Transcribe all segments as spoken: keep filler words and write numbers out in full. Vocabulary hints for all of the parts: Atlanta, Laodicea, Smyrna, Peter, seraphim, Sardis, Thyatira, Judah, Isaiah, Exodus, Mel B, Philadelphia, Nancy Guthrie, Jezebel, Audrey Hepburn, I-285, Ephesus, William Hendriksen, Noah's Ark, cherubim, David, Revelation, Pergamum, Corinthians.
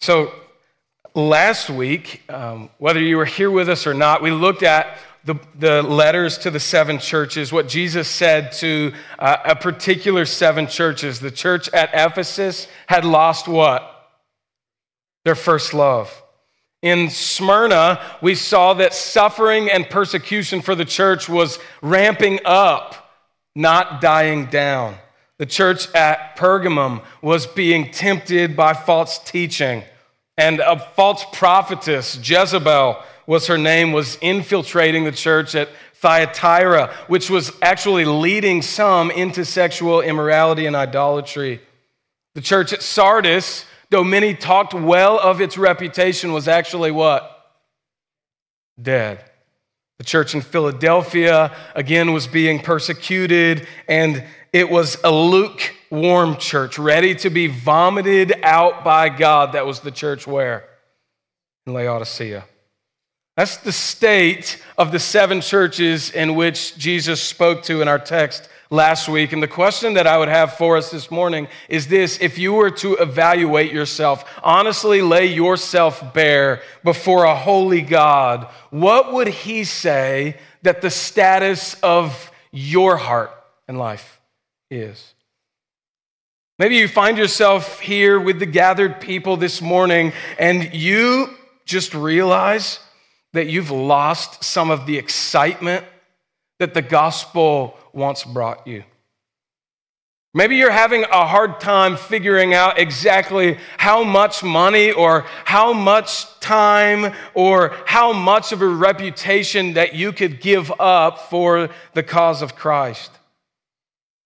So last week, um, whether you were here with us or not, we looked at the, the letters to the seven churches, what Jesus said to uh, a particular seven churches. The church at Ephesus had lost what? Their first love. In Smyrna, we saw that suffering and persecution for the church was ramping up, not dying down. The church at Pergamum was being tempted by false teaching, and a false prophetess, Jezebel was her name, was infiltrating the church at Thyatira, which was actually leading some into sexual immorality and idolatry. The church at Sardis, though many talked well of its reputation, was actually what? Dead. The church in Philadelphia, again, was being persecuted, and it was a lukewarm church, ready to be vomited out by God. That was the church where? In Laodicea. That's the state of the seven churches in which Jesus spoke to in our text last week. And the question that I would have for us this morning is this: if you were to evaluate yourself, honestly lay yourself bare before a holy God, what would he say that the status of your heart and life is? Maybe you find yourself here with the gathered people this morning and you just realize that you've lost some of the excitement that the gospel once brought you. Maybe you're having a hard time figuring out exactly how much money or how much time or how much of a reputation that you could give up for the cause of Christ.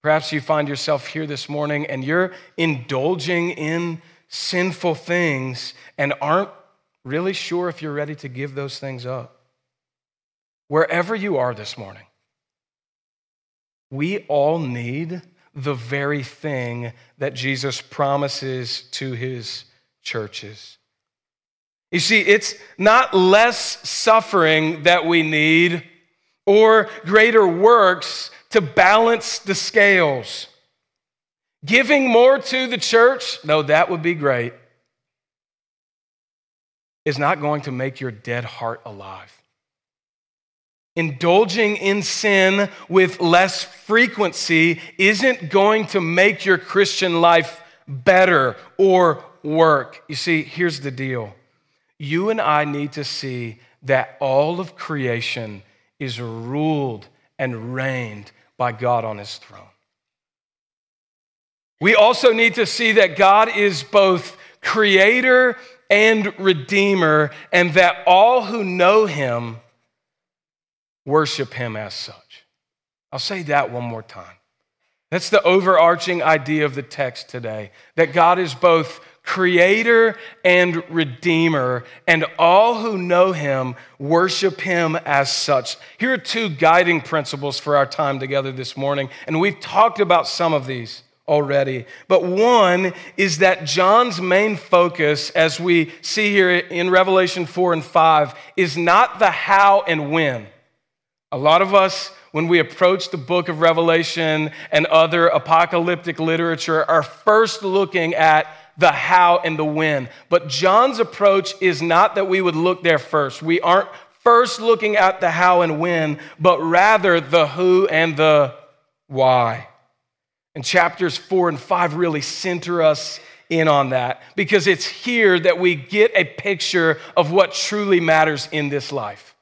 Perhaps you find yourself here this morning and you're indulging in sinful things and aren't really sure if you're ready to give those things up. Wherever you are this morning, we all need the very thing that Jesus promises to his churches. You see, it's not less suffering that we need or greater works to balance the scales. Giving more to the church, though that would be great, is not going to make your dead heart alive. Indulging in sin with less frequency isn't going to make your Christian life better or work. You see, here's the deal. You and I need to see that all of creation is ruled and reigned by God on his throne. We also need to see that God is both creator and redeemer, and that all who know him worship him as such. I'll say that one more time. That's the overarching idea of the text today, that God is both creator and redeemer, and all who know him worship him as such. Here are two guiding principles for our time together this morning, and we've talked about some of these already. But one is that John's main focus, as we see here in Revelation four and five, is not the how and when. A lot of us, when we approach the book of Revelation and other apocalyptic literature, are first looking at the how and the when. But John's approach is not that we would look there first. We aren't first looking at the how and when, but rather the who and the why. And chapters four and five really center us in on that, because it's here that we get a picture of what truly matters in this life.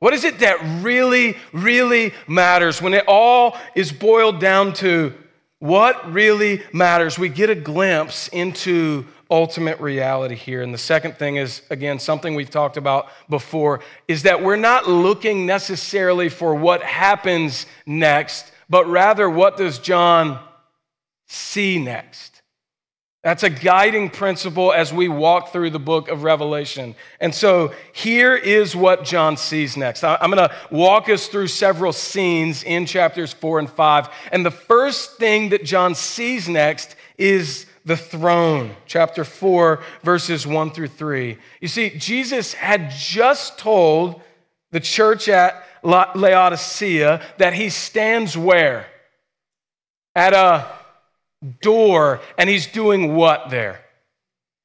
What is it that really, really matters? When it all is boiled down to what really matters, we get a glimpse into ultimate reality here. And the second thing is, again, something we've talked about before, is that we're not looking necessarily for what happens next, but rather what does John see next? That's a guiding principle as we walk through the book of Revelation. And so here is what John sees next. I'm going to walk us through several scenes in chapters four and five. And the first thing that John sees next is the throne, chapter four, verses one through three. You see, Jesus had just told the church at La- Laodicea that he stands where? At a door, and he's doing what there?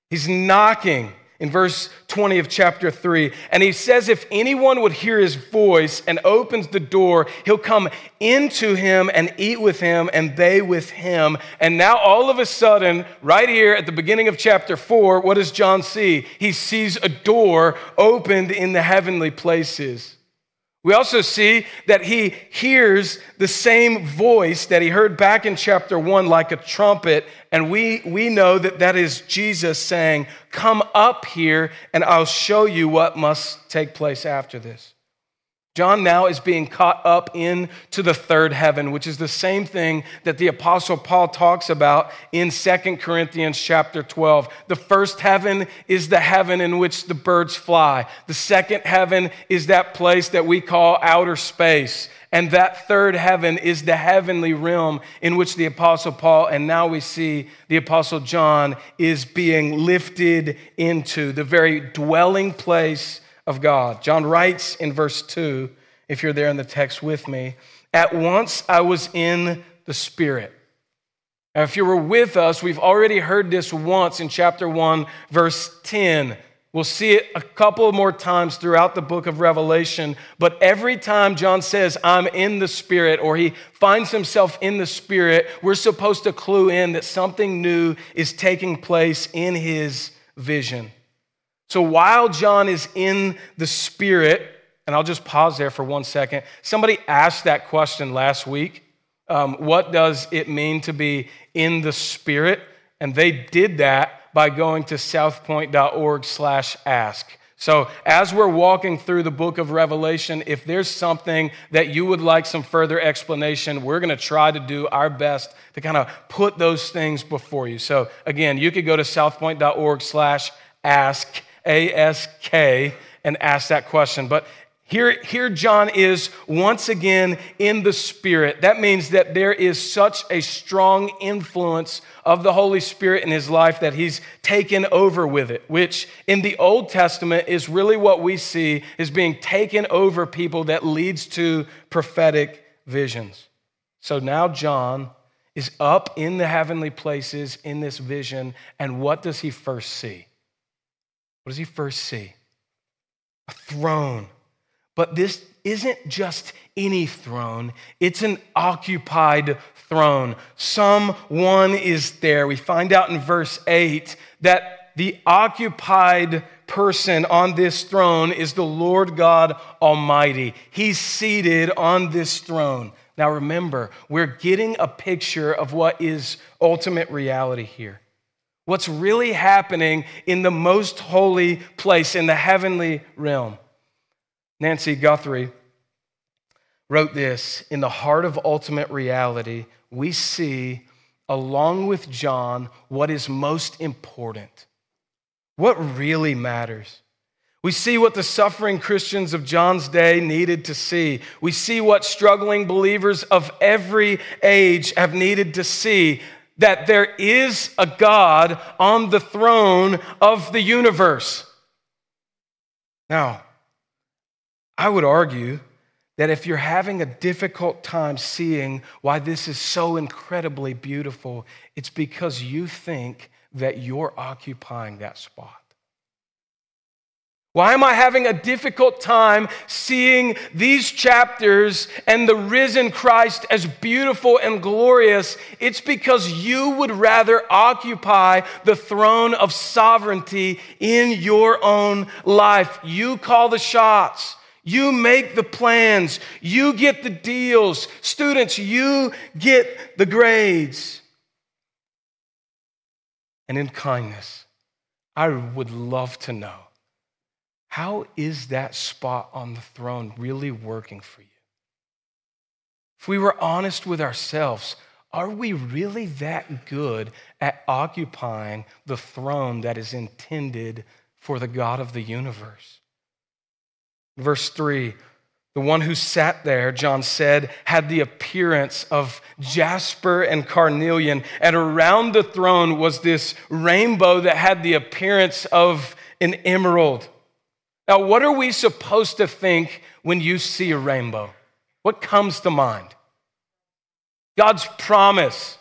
He's knocking in verse twenty of chapter three. And he says, if anyone would hear his voice and opens the door, he'll come into him and eat with him and they with him. And now all of a sudden, right here at the beginning of chapter four, what does John see? He sees a door opened in the heavenly places. We also see that he hears the same voice that he heard back in chapter one like a trumpet, and we, we know that that is Jesus saying, come up here and I'll show you what must take place after this. John now is being caught up into the third heaven, which is the same thing that the Apostle Paul talks about in Second Corinthians chapter twelve. The first heaven is the heaven in which the birds fly. The second heaven is that place that we call outer space. And that third heaven is the heavenly realm in which the Apostle Paul, and now we see the Apostle John, is being lifted into the very dwelling place of God. John writes in verse two, if you're there in the text with me, at once I was in the Spirit. Now, if you were with us, we've already heard this once in chapter one, verse ten. We'll see it a couple more times throughout the book of Revelation, but every time John says, I'm in the Spirit, or he finds himself in the Spirit, we're supposed to clue in that something new is taking place in his vision. So while John is in the Spirit, and I'll just pause there for one second, somebody asked that question last week, um, what does it mean to be in the Spirit? And they did that by going to southpoint.org slash ask. So as we're walking through the book of Revelation, if there's something that you would like some further explanation, we're going to try to do our best to kind of put those things before you. So again, you could go to southpoint.org slash ask. A S K, and ask that question. But here, here John is once again in the Spirit. That means that there is such a strong influence of the Holy Spirit in his life that he's taken over with it, which in the Old Testament is really what we see as being taken over people that leads to prophetic visions. So now John is up in the heavenly places in this vision, and what does he first see? What does he first see? A throne. But this isn't just any throne. It's an occupied throne. Someone is there. We find out in verse eight that the occupied person on this throne is the Lord God Almighty. He's seated on this throne. Now remember, we're getting a picture of what is ultimate reality here. What's really happening in the most holy place, in the heavenly realm. Nancy Guthrie wrote this, in the heart of ultimate reality, we see, along with John, what is most important, what really matters. We see what the suffering Christians of John's day needed to see. We see what struggling believers of every age have needed to see, that there is a God on the throne of the universe. Now, I would argue that if you're having a difficult time seeing why this is so incredibly beautiful, it's because you think that you're occupying that spot. Why am I having a difficult time seeing these chapters and the risen Christ as beautiful and glorious? It's because you would rather occupy the throne of sovereignty in your own life. You call the shots. You make the plans. You get the deals. Students, you get the grades. And in kindness, I would love to know, how is that spot on the throne really working for you? If we were honest with ourselves, are we really that good at occupying the throne that is intended for the God of the universe? Verse three, the one who sat there, John said, had the appearance of jasper and carnelian, and around the throne was this rainbow that had the appearance of an emerald. Now, what are we supposed to think when you see a rainbow? What comes to mind? God's promise.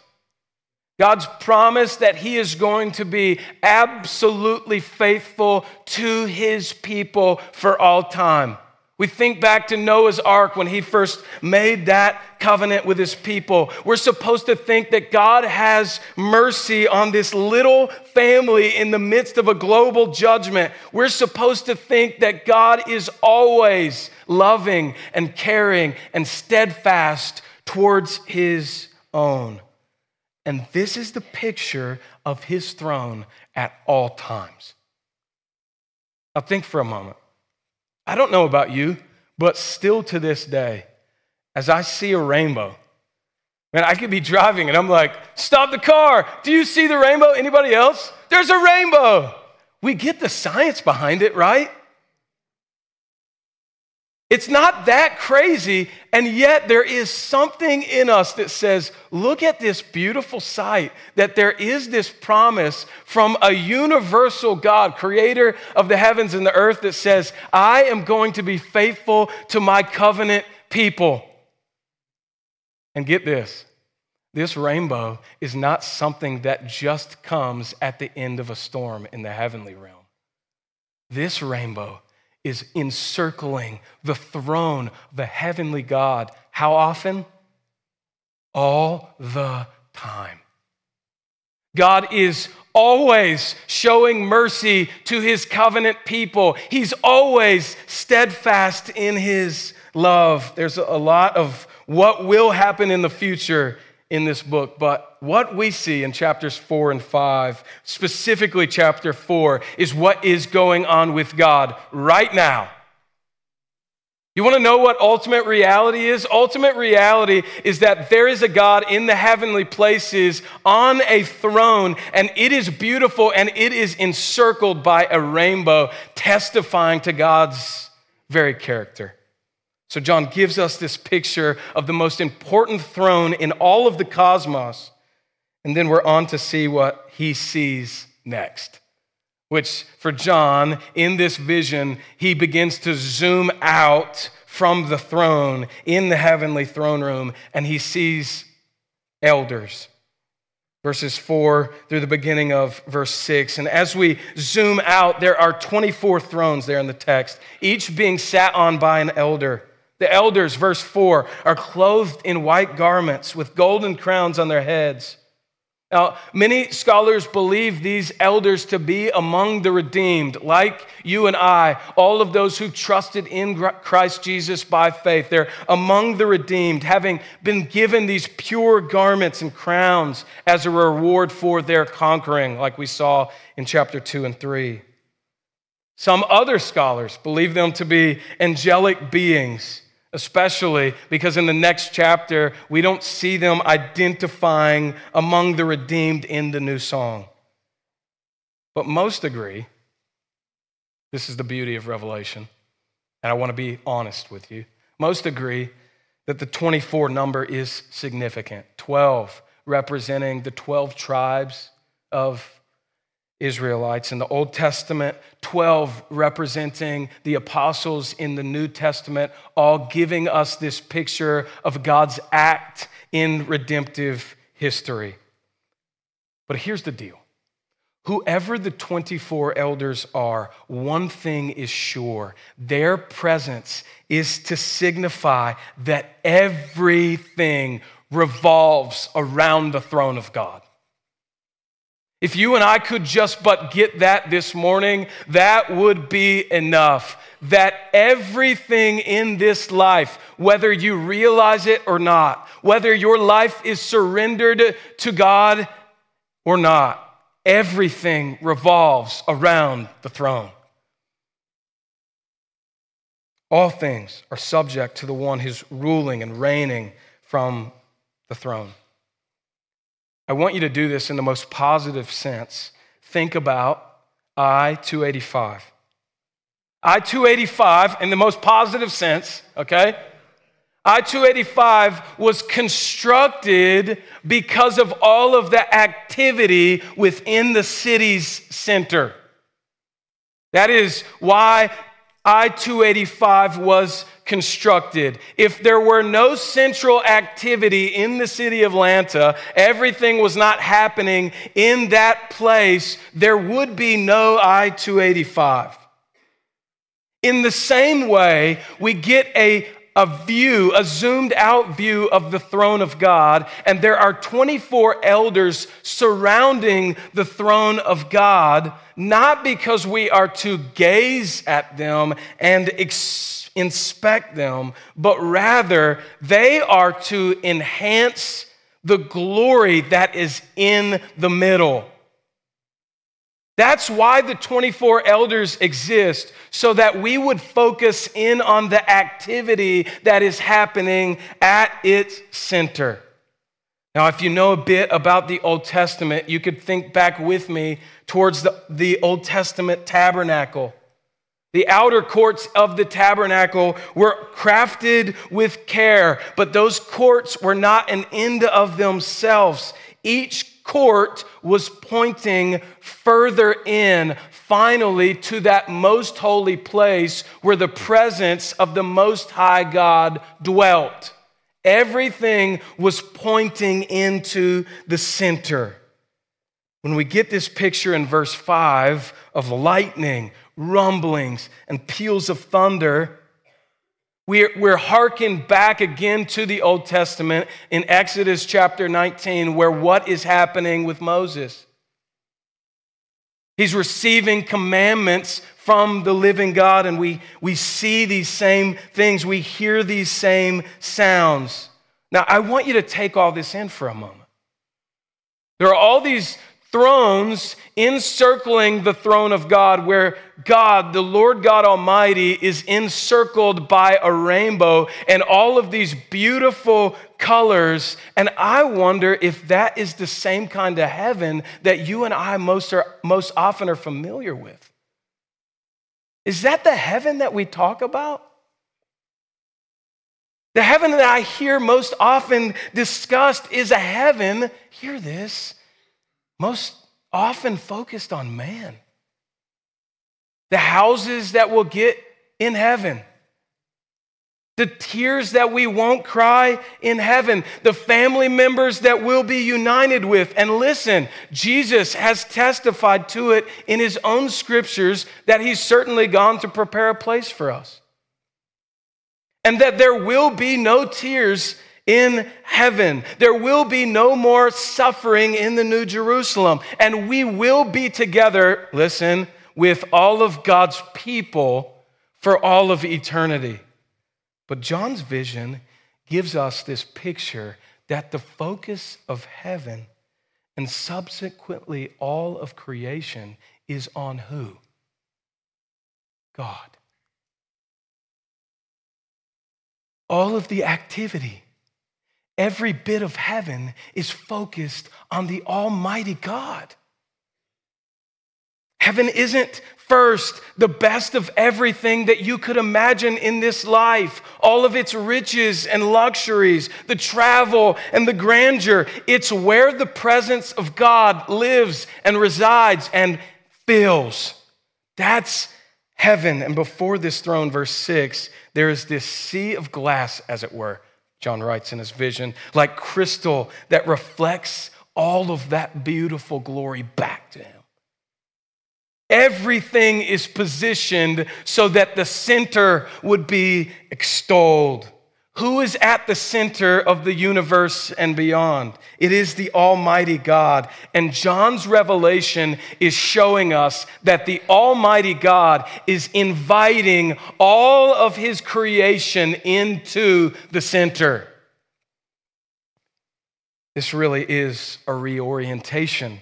God's promise that he is going to be absolutely faithful to his people for all time. We think back to Noah's Ark when he first made that covenant with his people. We're supposed to think that God has mercy on this little family in the midst of a global judgment. We're supposed to think that God is always loving and caring and steadfast towards his own. And this is the picture of his throne at all times. Now think for a moment. I don't know about you, but still to this day, as I see a rainbow, man, I could be driving and I'm like, stop the car. Do you see the rainbow? Anybody else? There's a rainbow. We get the science behind it, right? It's not that crazy, and yet there is something in us that says, look at this beautiful sight, that there is this promise from a universal God, creator of the heavens and the earth, that says, I am going to be faithful to my covenant people. And get this, this rainbow is not something that just comes at the end of a storm in the heavenly realm. This rainbow is encircling the throne of the heavenly God. How often? All the time. God is always showing mercy to his covenant people. He's always steadfast in his love. There's a lot of what will happen in the future in this book, but what we see in chapters four and five, specifically chapter four, is what is going on with God right now. You want to know what ultimate reality is? Ultimate reality is that there is a God in the heavenly places on a throne, and it is beautiful, and it is encircled by a rainbow, testifying to God's very character. So John gives us this picture of the most important throne in all of the cosmos. And then we're on to see what he sees next, which for John, in this vision, he begins to zoom out from the throne in the heavenly throne room, and he sees elders. Verses four through the beginning of verse six. And as we zoom out, there are twenty-four thrones there in the text, each being sat on by an elder. The elders, verse four, are clothed in white garments with golden crowns on their heads. Now, many scholars believe these elders to be among the redeemed, like you and I, all of those who trusted in Christ Jesus by faith. They're among the redeemed, having been given these pure garments and crowns as a reward for their conquering, like we saw in chapter two and three. Some other scholars believe them to be angelic beings, especially because in the next chapter, we don't see them identifying among the redeemed in the new song. But most agree, this is the beauty of Revelation, and I want to be honest with you, most agree that the twenty-four number is significant. twelve representing the twelve tribes of Israelites in the Old Testament, twelve representing the apostles in the New Testament, all giving us this picture of God's act in redemptive history. But here's the deal. Whoever the twenty-four elders are, one thing is sure. Their presence is to signify that everything revolves around the throne of God. If you and I could just but get that this morning, that would be enough. That everything in this life, whether you realize it or not, whether your life is surrendered to God or not, everything revolves around the throne. All things are subject to the one who's ruling and reigning from the throne. I want you to do this in the most positive sense. Think about I two eighty-five. I two eighty-five, in the most positive sense, okay? I two eighty-five was constructed because of all of the activity within the city's center. That is why I two eighty-five was constructed. If there were no central activity in the city of Atlanta, everything was not happening in that place, there would be no I two eighty-five. In the same way, we get a a view, a zoomed out view of the throne of God, and there are twenty-four elders surrounding the throne of God, not because we are to gaze at them and ex- inspect them, but rather they are to enhance the glory that is in the middle. That's why the twenty-four elders exist, so that we would focus in on the activity that is happening at its center. Now, if you know a bit about the Old Testament, you could think back with me towards the, the Old Testament tabernacle. The outer courts of the tabernacle were crafted with care, but those courts were not an end of themselves. Each court was pointing further in, finally, to that most holy place where the presence of the Most High God dwelt. Everything was pointing into the center. When we get this picture in verse five of lightning, rumblings, and peals of thunder, We're, we're hearkened back again to the Old Testament in Exodus chapter nineteen, where what is happening with Moses? He's receiving commandments from the living God, and we, we see these same things. We hear these same sounds. Now, I want you to take all this in for a moment. There are all these thrones encircling the throne of God, where God, the Lord God Almighty, is encircled by a rainbow and all of these beautiful colors. And I wonder if that is the same kind of heaven that you and I most are most often are familiar with. Is that the heaven that we talk about? The heaven that I hear most often discussed is a heaven, hear this, most often focused on man. The houses that we'll get in heaven. The tears that we won't cry in heaven. The family members that we'll be united with. And listen, Jesus has testified to it in his own scriptures that he's certainly gone to prepare a place for us. And that there will be no tears in heaven. There will be no more suffering in the New Jerusalem, and we will be together, listen, with all of God's people for all of eternity. But John's vision gives us this picture that the focus of heaven and subsequently all of creation is on who? God. All of the activity, every bit of heaven is focused on the Almighty God. Heaven isn't first the best of everything that you could imagine in this life, all of its riches and luxuries, the travel and the grandeur. It's where the presence of God lives and resides and fills. That's heaven. And before this throne, verse six, there is this sea of glass, as it were, John writes in his vision, like crystal that reflects all of that beautiful glory back to him. Everything is positioned so that the center would be extolled. Who is at the center of the universe and beyond? It is the Almighty God. And John's revelation is showing us that the Almighty God is inviting all of his creation into the center. This really is a reorientation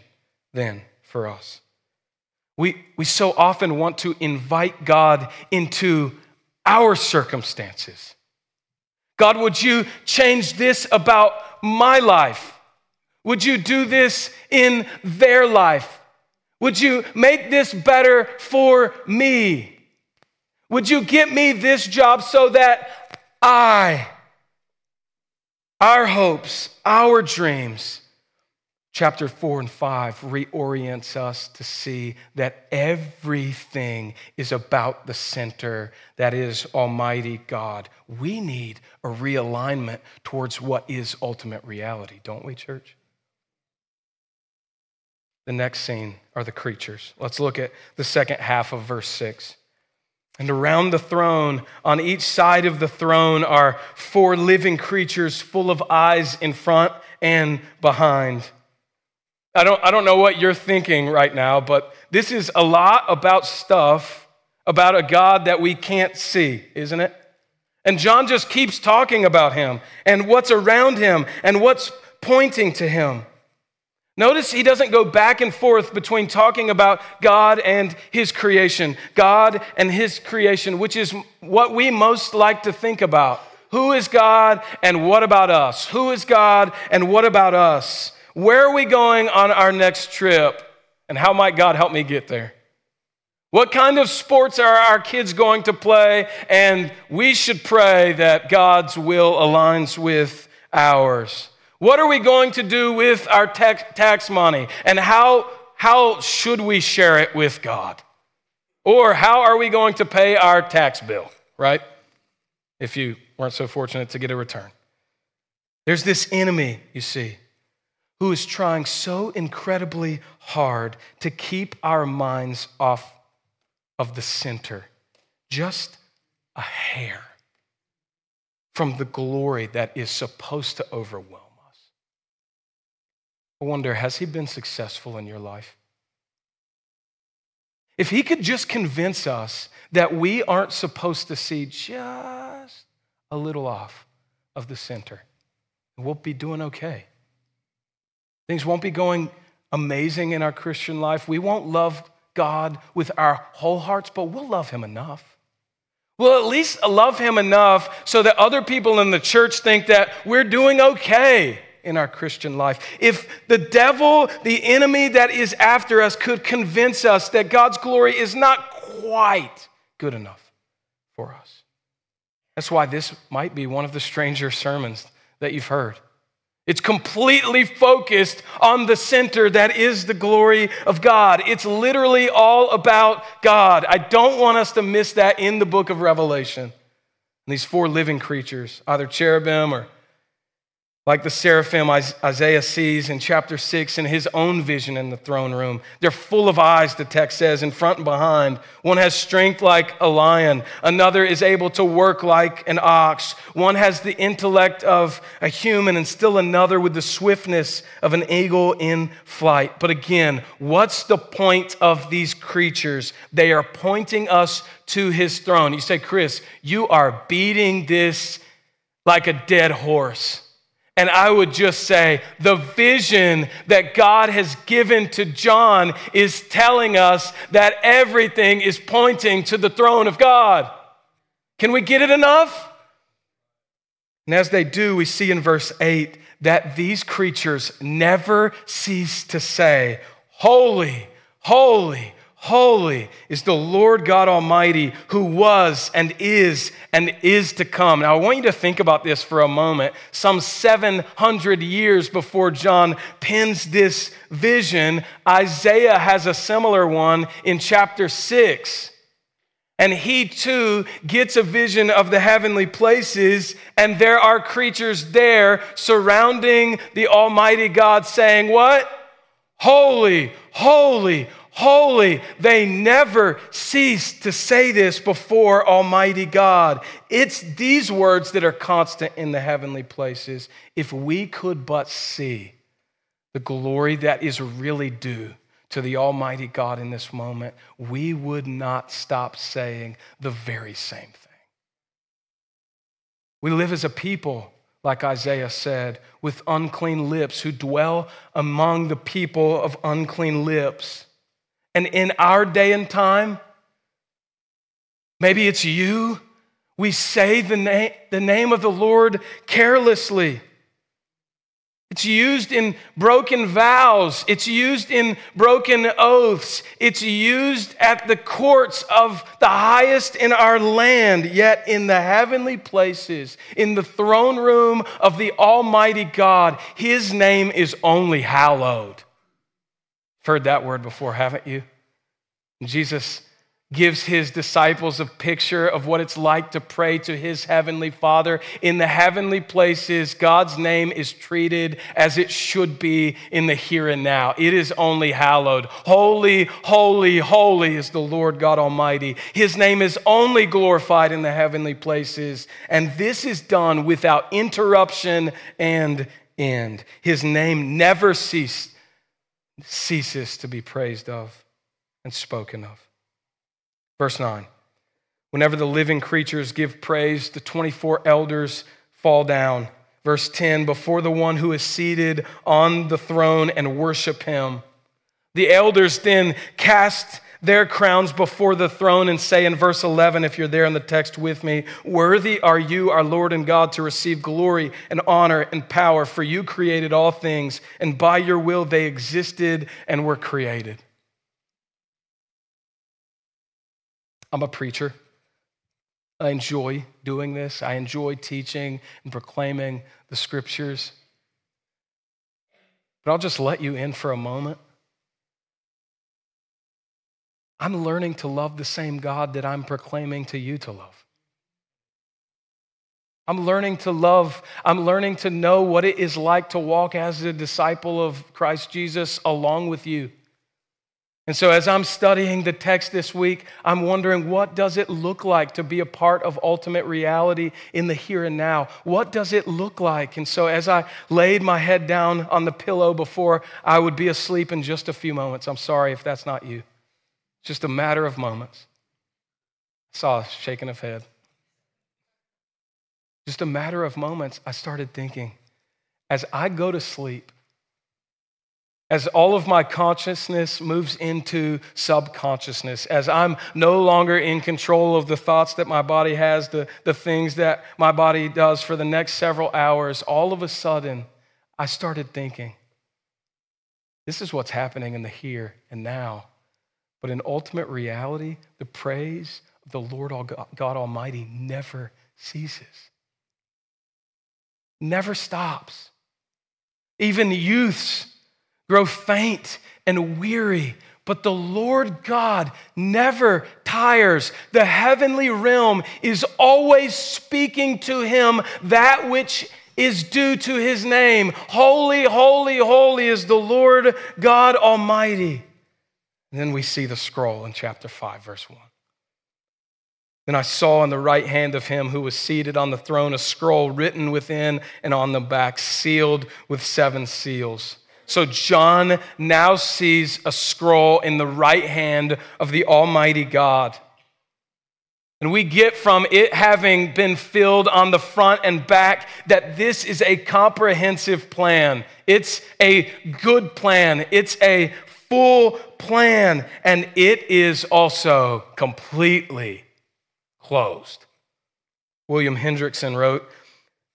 then for us. We, we so often want to invite God into our circumstances. God, would you change this about my life? Would you do this in their life? Would you make this better for me? Would you get me this job so that I, our hopes, our dreams, Chapter four and five reorients us to see that everything is about the center, that is Almighty God. We need a realignment towards what is ultimate reality, don't we, church? The next scene are the creatures. Let's look at the second half of verse six. And around the throne, on each side of the throne, are four living creatures full of eyes in front and behind. I don't, I don't know what you're thinking right now, but this is a lot about stuff, about a God that we can't see, isn't it? And John just keeps talking about him and what's around him and what's pointing to him. Notice he doesn't go back and forth between talking about God and his creation, God and his creation, which is what we most like to think about. Who is God and what about us? Who is God and what about us? Where are we going on our next trip? And how might God help me get there? What kind of sports are our kids going to play? And we should pray that God's will aligns with ours. What are we going to do with our tax, tax money? And how, how should we share it with God? Or how are we going to pay our tax bill, right? If you weren't so fortunate to get a return. There's this enemy, you see, who is trying so incredibly hard to keep our minds off of the center, just a hair from the glory that is supposed to overwhelm. I wonder, has he been successful in your life? If he could just convince us that we aren't supposed to see just a little off of the center, we'll be doing okay. Things won't be going amazing in our Christian life. We won't love God with our whole hearts, but we'll love him enough. We'll at least love him enough so that other people in the church think that we're doing okay in our Christian life. If the devil, the enemy that is after us, could convince us that God's glory is not quite good enough for us. That's why this might be one of the stranger sermons that you've heard. It's completely focused on the center that is the glory of God. It's literally all about God. I don't want us to miss that in the book of Revelation. And these four living creatures, either cherubim or like the seraphim Isaiah sees in chapter six in his own vision in the throne room. They're full of eyes, the text says, in front and behind. One has strength like a lion. Another is able to work like an ox. One has the intellect of a human, and still another with the swiftness of an eagle in flight. But again, what's the point of these creatures? They are pointing us to his throne. You say, Chris, you are beating this like a dead horse. And I would just say the vision that God has given to John is telling us that everything is pointing to the throne of God. Can we get it enough? And as they do, we see in verse eight that these creatures never cease to say, holy, holy, holy is the Lord God Almighty, who was and is and is to come. Now, I want you to think about this for a moment. Some seven hundred years before John pens this vision, Isaiah has a similar one in chapter six. And he too gets a vision of the heavenly places, and there are creatures there surrounding the Almighty God saying, what? Holy, holy, holy. Holy, they never cease to say this before Almighty God. It's these words that are constant in the heavenly places. If we could but see the glory that is really due to the Almighty God in this moment, we would not stop saying the very same thing. We live as a people, like Isaiah said, with unclean lips, who dwell among the people of unclean lips. And in our day and time, maybe it's you, we say the, na- the name of the Lord carelessly. It's used in broken vows. It's used in broken oaths. It's used at the courts of the highest in our land. Yet in the heavenly places, in the throne room of the Almighty God, his name is only hallowed. You've heard that word before, haven't you? Jesus gives his disciples a picture of what it's like to pray to his heavenly Father. In the heavenly places, God's name is treated as it should be in the here and now. It is only hallowed. Holy, holy, holy is the Lord God Almighty. His name is only glorified in the heavenly places, and this is done without interruption and end. His name never cease, ceases to be praised of and spoken of. Verse nine, whenever the living creatures give praise, the twenty-four elders fall down. Verse ten, before the one who is seated on the throne and worship him. The elders then cast their crowns before the throne and say in verse eleven, if you're there in the text with me, worthy are you, our Lord and God, to receive glory and honor and power, for you created all things, and by your will they existed and were created. I'm a preacher. I enjoy doing this. I enjoy teaching and proclaiming the scriptures. But I'll just let you in for a moment. I'm learning to love the same God that I'm proclaiming to you to love. I'm learning to love, I'm learning to know what it is like to walk as a disciple of Christ Jesus along with you. And so as I'm studying the text this week, I'm wondering, what does it look like to be a part of ultimate reality in the here and now? What does it look like? And so as I laid my head down on the pillow before I would be asleep in just a few moments, I'm sorry if that's not you, it's just a matter of moments. I saw a shaking of head. Just a matter of moments, I started thinking, as I go to sleep, as all of my consciousness moves into subconsciousness, as I'm no longer in control of the thoughts that my body has, the, the things that my body does for the next several hours, all of a sudden, I started thinking, this is what's happening in the here and now. But in ultimate reality, the praise of the Lord God Almighty never ceases, never stops. Even youths grow faint and weary, but the Lord God never tires. The heavenly realm is always speaking to him that which is due to his name. Holy, holy, holy is the Lord God Almighty. And then we see the scroll in chapter five, verse one. Then I saw in the right hand of him who was seated on the throne a scroll written within and on the back, sealed with seven seals. So John now sees a scroll in the right hand of the Almighty God. And we get from it having been filled on the front and back that this is a comprehensive plan. It's a good plan. It's a full plan. And it is also completely closed. William Hendriksen wrote,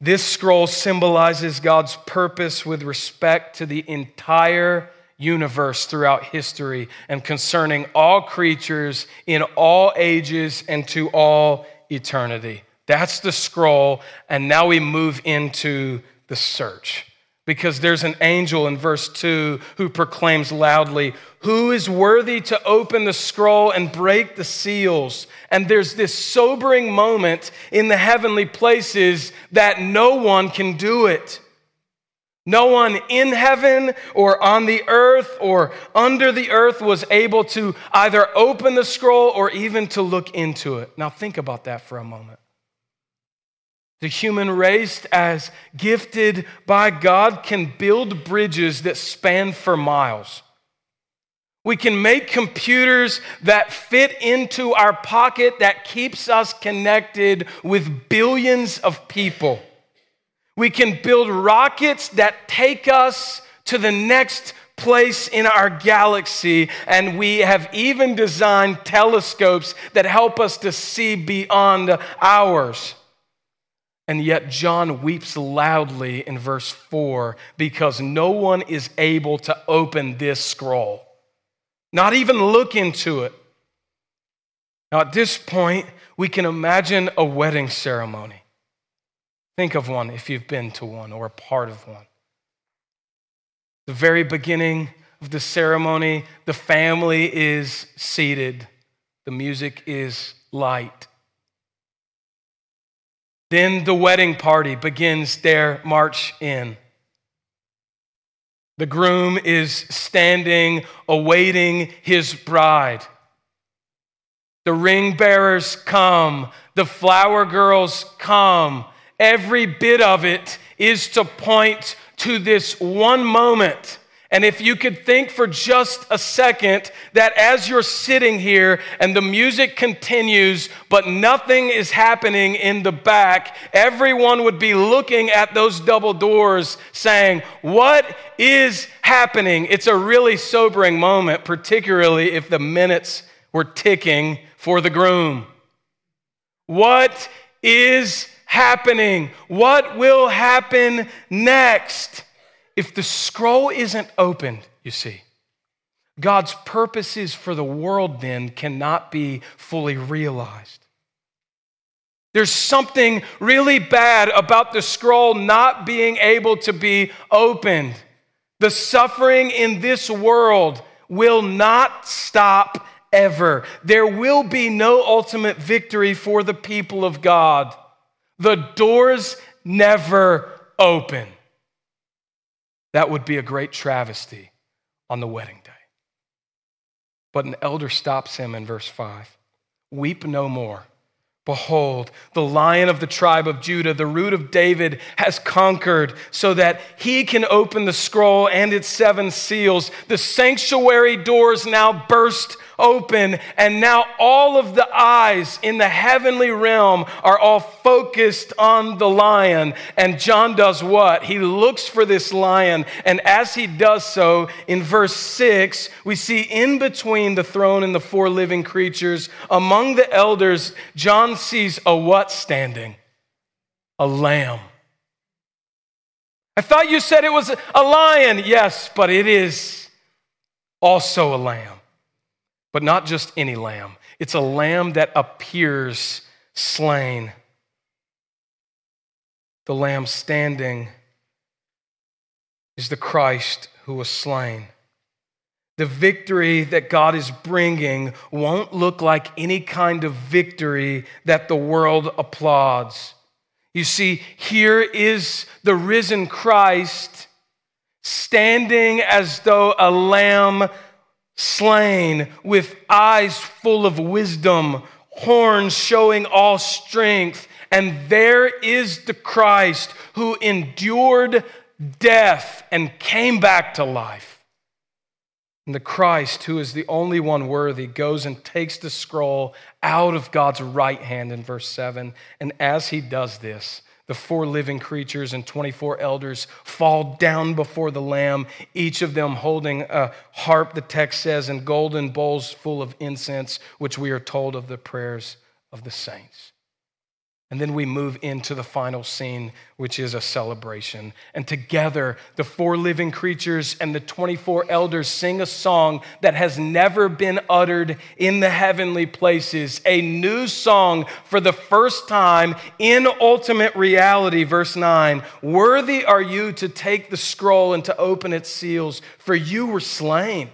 this scroll symbolizes God's purpose with respect to the entire universe throughout history and concerning all creatures in all ages and to all eternity. That's the scroll, and now we move into the search, because there's an angel in verse two who proclaims loudly, who is worthy to open the scroll and break the seals? And there's this sobering moment in the heavenly places that no one can do it. No one in heaven or on the earth or under the earth was able to either open the scroll or even to look into it. Now think about that for a moment. The human race, as gifted by God, can build bridges that span for miles. We can make computers that fit into our pocket that keeps us connected with billions of people. We can build rockets that take us to the next place in our galaxy, and we have even designed telescopes that help us to see beyond ours. And yet John weeps loudly in verse four because no one is able to open this scroll, not even look into it. Now at this point, we can imagine a wedding ceremony. Think of one if you've been to one or a part of one. The very beginning of the ceremony, the family is seated. The music is light. Then the wedding party begins their march in. The groom is standing, awaiting his bride. The ring bearers come. The flower girls come. Every bit of it is to point to this one moment. And if you could think for just a second that as you're sitting here and the music continues, but nothing is happening in the back, everyone would be looking at those double doors saying, what is happening? It's a really sobering moment, particularly if the minutes were ticking for the groom. What is happening? What will happen next? If the scroll isn't opened, you see, God's purposes for the world then cannot be fully realized. There's something really bad about the scroll not being able to be opened. The suffering in this world will not stop ever. There will be no ultimate victory for the people of God. The doors never open. That would be a great travesty on the wedding day. But an elder stops him in verse five. Weep no more. Behold, the Lion of the tribe of Judah, the Root of David, has conquered so that he can open the scroll and its seven seals. The sanctuary doors now burst open, and now all of the eyes in the heavenly realm are all focused on the Lion. And John does what? He looks for this Lion, and as he does so, in verse six, we see in between the throne and the four living creatures, among the elders, John sees a what standing? A lamb. I thought you said it was a lion. Yes, but it is also a lamb. But not just any lamb. It's a lamb that appears slain. The lamb standing is the Christ who was slain. The victory that God is bringing won't look like any kind of victory that the world applauds. You see, here is the risen Christ standing as though a lamb slain, with eyes full of wisdom, horns showing all strength. And there is the Christ who endured death and came back to life. And the Christ, who is the only one worthy, goes and takes the scroll out of God's right hand in verse seven. And as he does this, the four living creatures and twenty-four elders fall down before the Lamb, each of them holding a harp, the text says, and golden bowls full of incense, which we are told of the prayers of the saints. And then we move into the final scene, which is a celebration. And together, the four living creatures and the twenty-four elders sing a song that has never been uttered in the heavenly places, a new song for the first time in ultimate reality. Verse nine, worthy are you to take the scroll and to open its seals, for you were slain.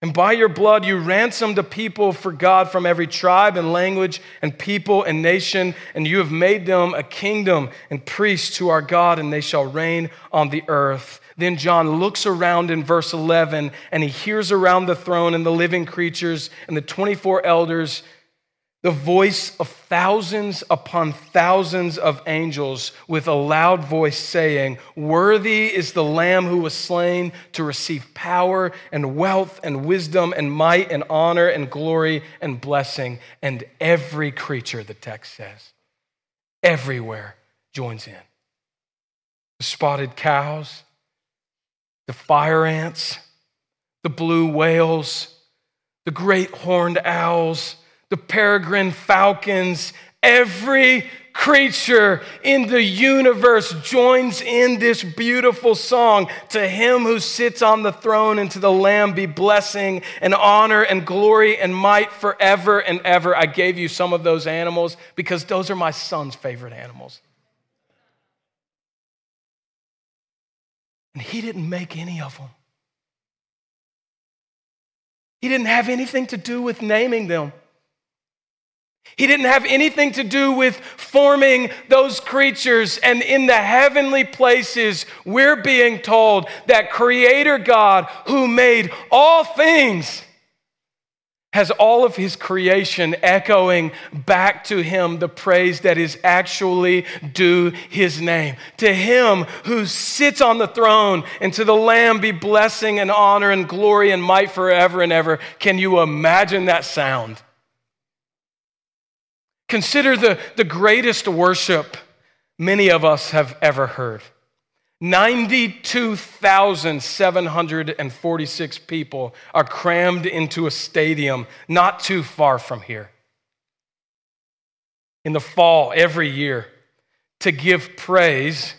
And by your blood you ransomed a people for God from every tribe and language and people and nation, and you have made them a kingdom and priests to our God, and they shall reign on the earth. Then John looks around in verse eleven, and he hears around the throne and the living creatures and the twenty-four elders the voice of thousands upon thousands of angels with a loud voice saying, worthy is the Lamb who was slain to receive power and wealth and wisdom and might and honor and glory and blessing. And every creature, the text says, everywhere joins in. The spotted cows, the fire ants, the blue whales, the great horned owls, the peregrine falcons, Every creature in the universe joins in this beautiful song. To him who sits on the throne and to the Lamb be blessing and honor and glory and might forever and ever. I gave you some of those animals because those are my son's favorite animals. And he didn't make any of them. He didn't have anything to do with naming them. He didn't have anything to do with forming those creatures. And in the heavenly places, we're being told that Creator God, who made all things, has all of his creation echoing back to him the praise that is actually due his name. To him who sits on the throne and to the Lamb be blessing and honor and glory and might forever and ever. Can you imagine that sound? Consider the, the greatest worship many of us have ever heard. ninety-two thousand seven hundred forty-six people are crammed into a stadium not too far from here in the fall every year to give praise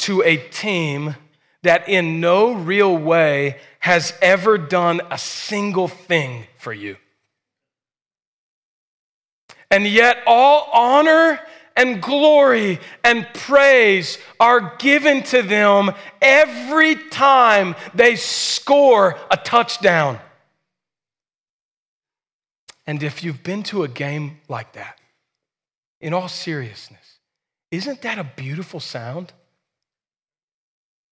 to a team that in no real way has ever done a single thing for you. And yet all honor and glory and praise are given to them every time they score a touchdown. And if you've been to a game like that, in all seriousness, isn't that a beautiful sound?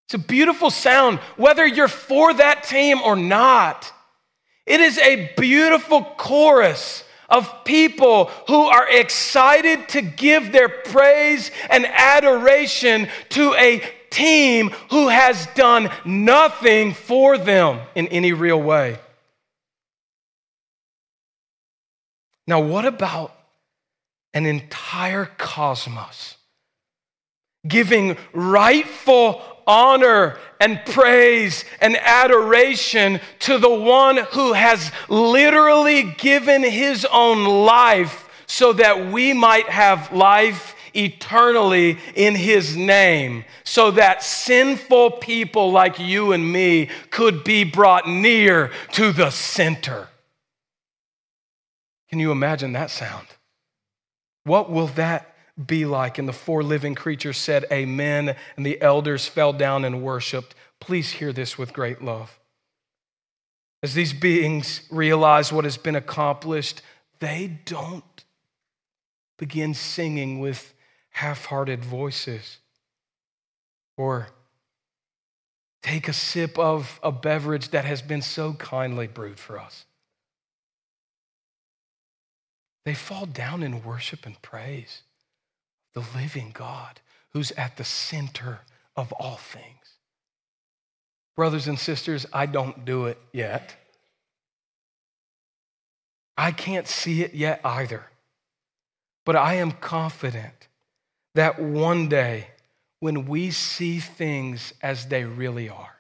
It's a beautiful sound, whether you're for that team or not. It is a beautiful chorus of people who are excited to give their praise and adoration to a team who has done nothing for them in any real way. Now, what about an entire cosmos giving rightful honor and praise and adoration to the one who has literally given his own life so that we might have life eternally in his name, so that sinful people like you and me could be brought near to the center? Can you imagine that sound? What will that be like? And the four living creatures said, Amen. And the elders fell down and worshiped. Please hear this with great love. As these beings realize what has been accomplished, they don't begin singing with half-hearted voices or take a sip of a beverage that has been so kindly brewed for us. They fall down in worship and praise. The living God who's at the center of all things. Brothers and sisters, I don't do it yet. I can't see it yet either. But I am confident that one day when we see things as they really are,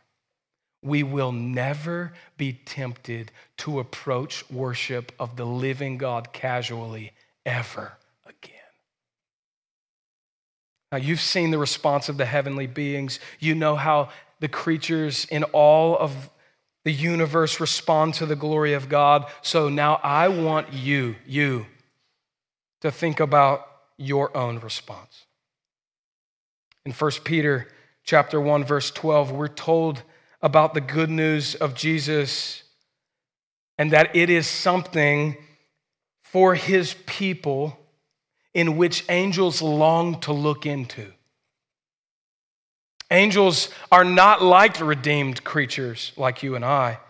we will never be tempted to approach worship of the living God casually ever again. Now, you've seen the response of the heavenly beings. You know how the creatures in all of the universe respond to the glory of God. So now I want you, you, to think about your own response. In First Peter chapter one, verse twelve, we're told about the good news of Jesus and that it is something for his people in which angels long to look into. Angels are not like redeemed creatures like you and I.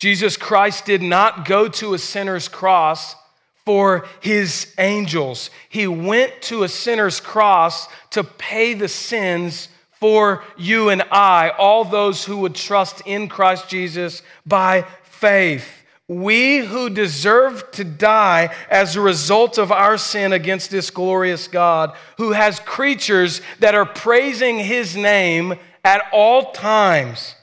Jesus Christ did not go to a sinner's cross for his angels. He went to a sinner's cross to pay the sins for you and I, all those who would trust in Christ Jesus by faith. We who deserve to die as a result of our sin against this glorious God, who has creatures that are praising his name at all times,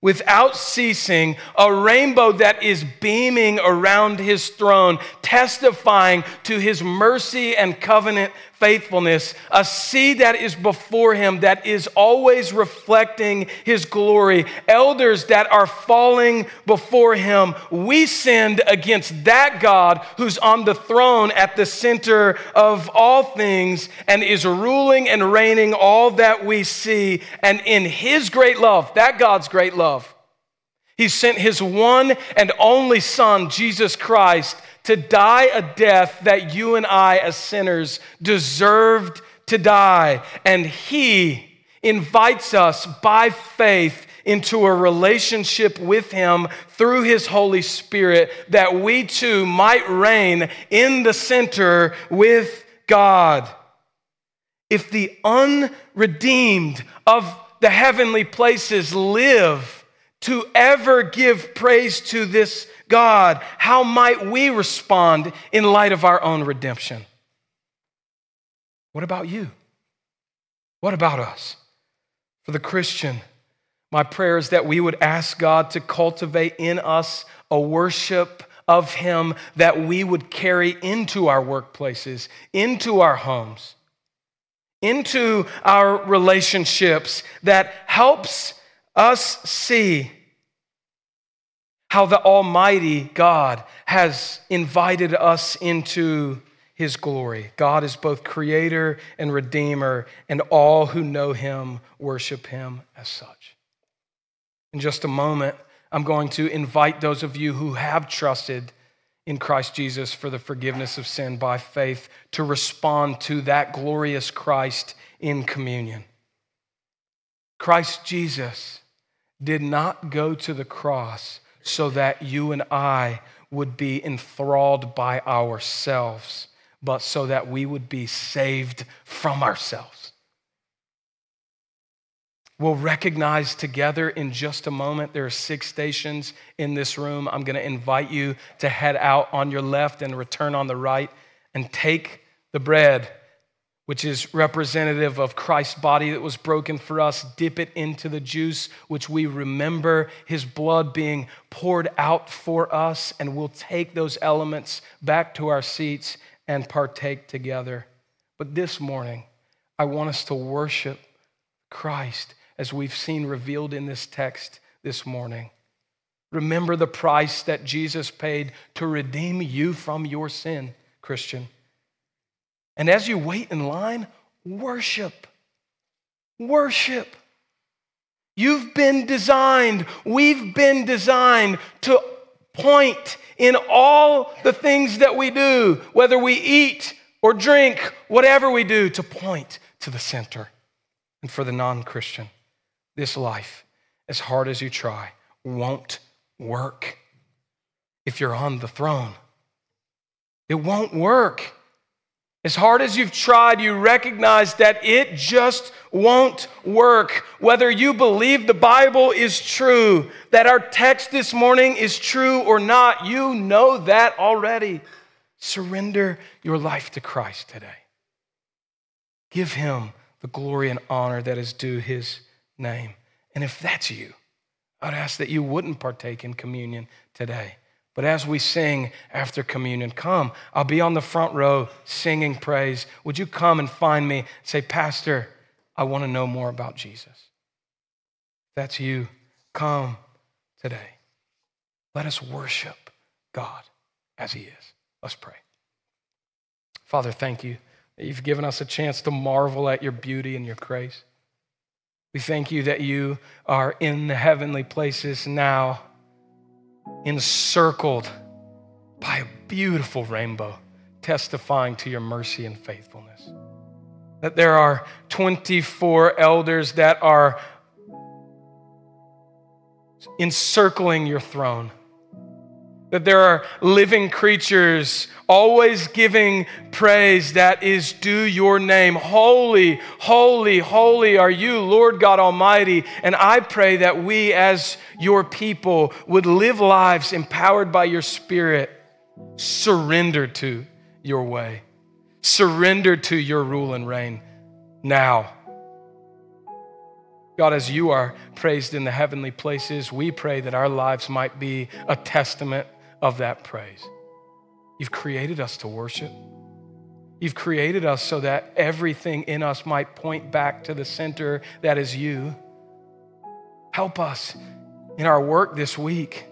without ceasing, a rainbow that is beaming around his throne, testifying to his mercy and covenant faithfulness, a sea that is before him that is always reflecting his glory, elders that are falling before him. We sinned against that God who's on the throne at the center of all things and is ruling and reigning all that we see. And in his great love, that God's great love, he sent his one and only Son, Jesus Christ, to die a death that you and I as sinners deserved to die. And he invites us by faith into a relationship with him through his Holy Spirit that we too might reign in the center with God. If the unredeemed of the heavenly places live to ever give praise to this God, how might we respond in light of our own redemption? What about you? What about us? For the Christian, my prayer is that we would ask God to cultivate in us a worship of him that we would carry into our workplaces, into our homes, into our relationships, that helps us see how the Almighty God has invited us into his glory. God is both creator and redeemer, and all who know him worship him as such. In just a moment, I'm going to invite those of you who have trusted in Christ Jesus for the forgiveness of sin by faith to respond to that glorious Christ in communion. Christ Jesus did not go to the cross so that you and I would be enthralled by ourselves, but so that we would be saved from ourselves. We'll recognize together in just a moment. There are six stations in this room. I'm going to invite you to head out on your left and return on the right and take the bread, which is representative of Christ's body that was broken for us. Dip it into the juice, which we remember his blood being poured out for us, and we'll take those elements back to our seats and partake together. But this morning, I want us to worship Christ as we've seen revealed in this text this morning. Remember the price that Jesus paid to redeem you from your sin, Christian. And as you wait in line, worship, worship. You've been designed, we've been designed to point in all the things that we do, whether we eat or drink, whatever we do, to point to the center. And for the non-Christian, this life, as hard as you try, won't work if you're on the throne. It won't work. As hard as you've tried, you recognize that it just won't work. Whether you believe the Bible is true, that our text this morning is true or not, you know that already. Surrender your life to Christ today. Give him the glory and honor that is due his name. And if that's you, I'd ask that you wouldn't partake in communion today. But as we sing after communion, come, I'll be on the front row singing praise. Would you come and find me and say, Pastor, I want to know more about Jesus. If that's you, come today. Let us worship God as he is. Let's pray. Father, thank you that you've given us a chance to marvel at your beauty and your grace. We thank you that you are in the heavenly places now, encircled by a beautiful rainbow, testifying to your mercy and faithfulness. That there are twenty-four elders that are encircling your throne. That there are living creatures always giving praise that is due your name. Holy, holy, holy are you, Lord God Almighty. And I pray that we as your people would live lives empowered by your Spirit, surrender to your way, surrender to your rule and reign now. God, as you are praised in the heavenly places, we pray that our lives might be a testament of that praise. You've created us to worship. You've created us so that everything in us might point back to the center that is you. Help us in our work this week.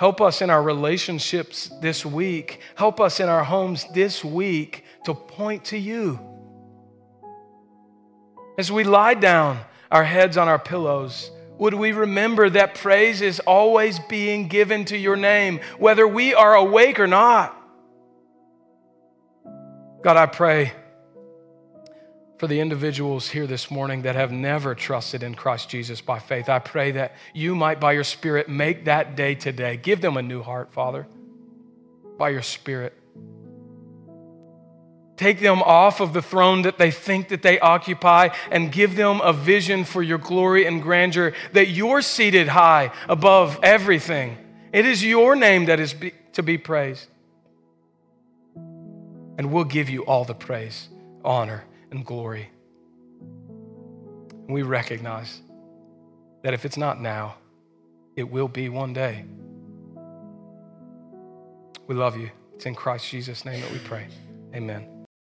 Help us in our relationships this week. Help us in our homes this week to point to you. As we lie down, our heads on our pillows, would we remember that praise is always being given to your name, whether we are awake or not? God, I pray for the individuals here this morning that have never trusted in Christ Jesus by faith. I pray that you might, by your Spirit, make that day today. Give them a new heart, Father, by your Spirit. Take them off of the throne that they think that they occupy and give them a vision for your glory and grandeur, that you're seated high above everything. It is your name that is be, to be praised. And we'll give you all the praise, honor, and glory. And we recognize that if it's not now, it will be one day. We love you. It's in Christ Jesus' name that we pray. Amen.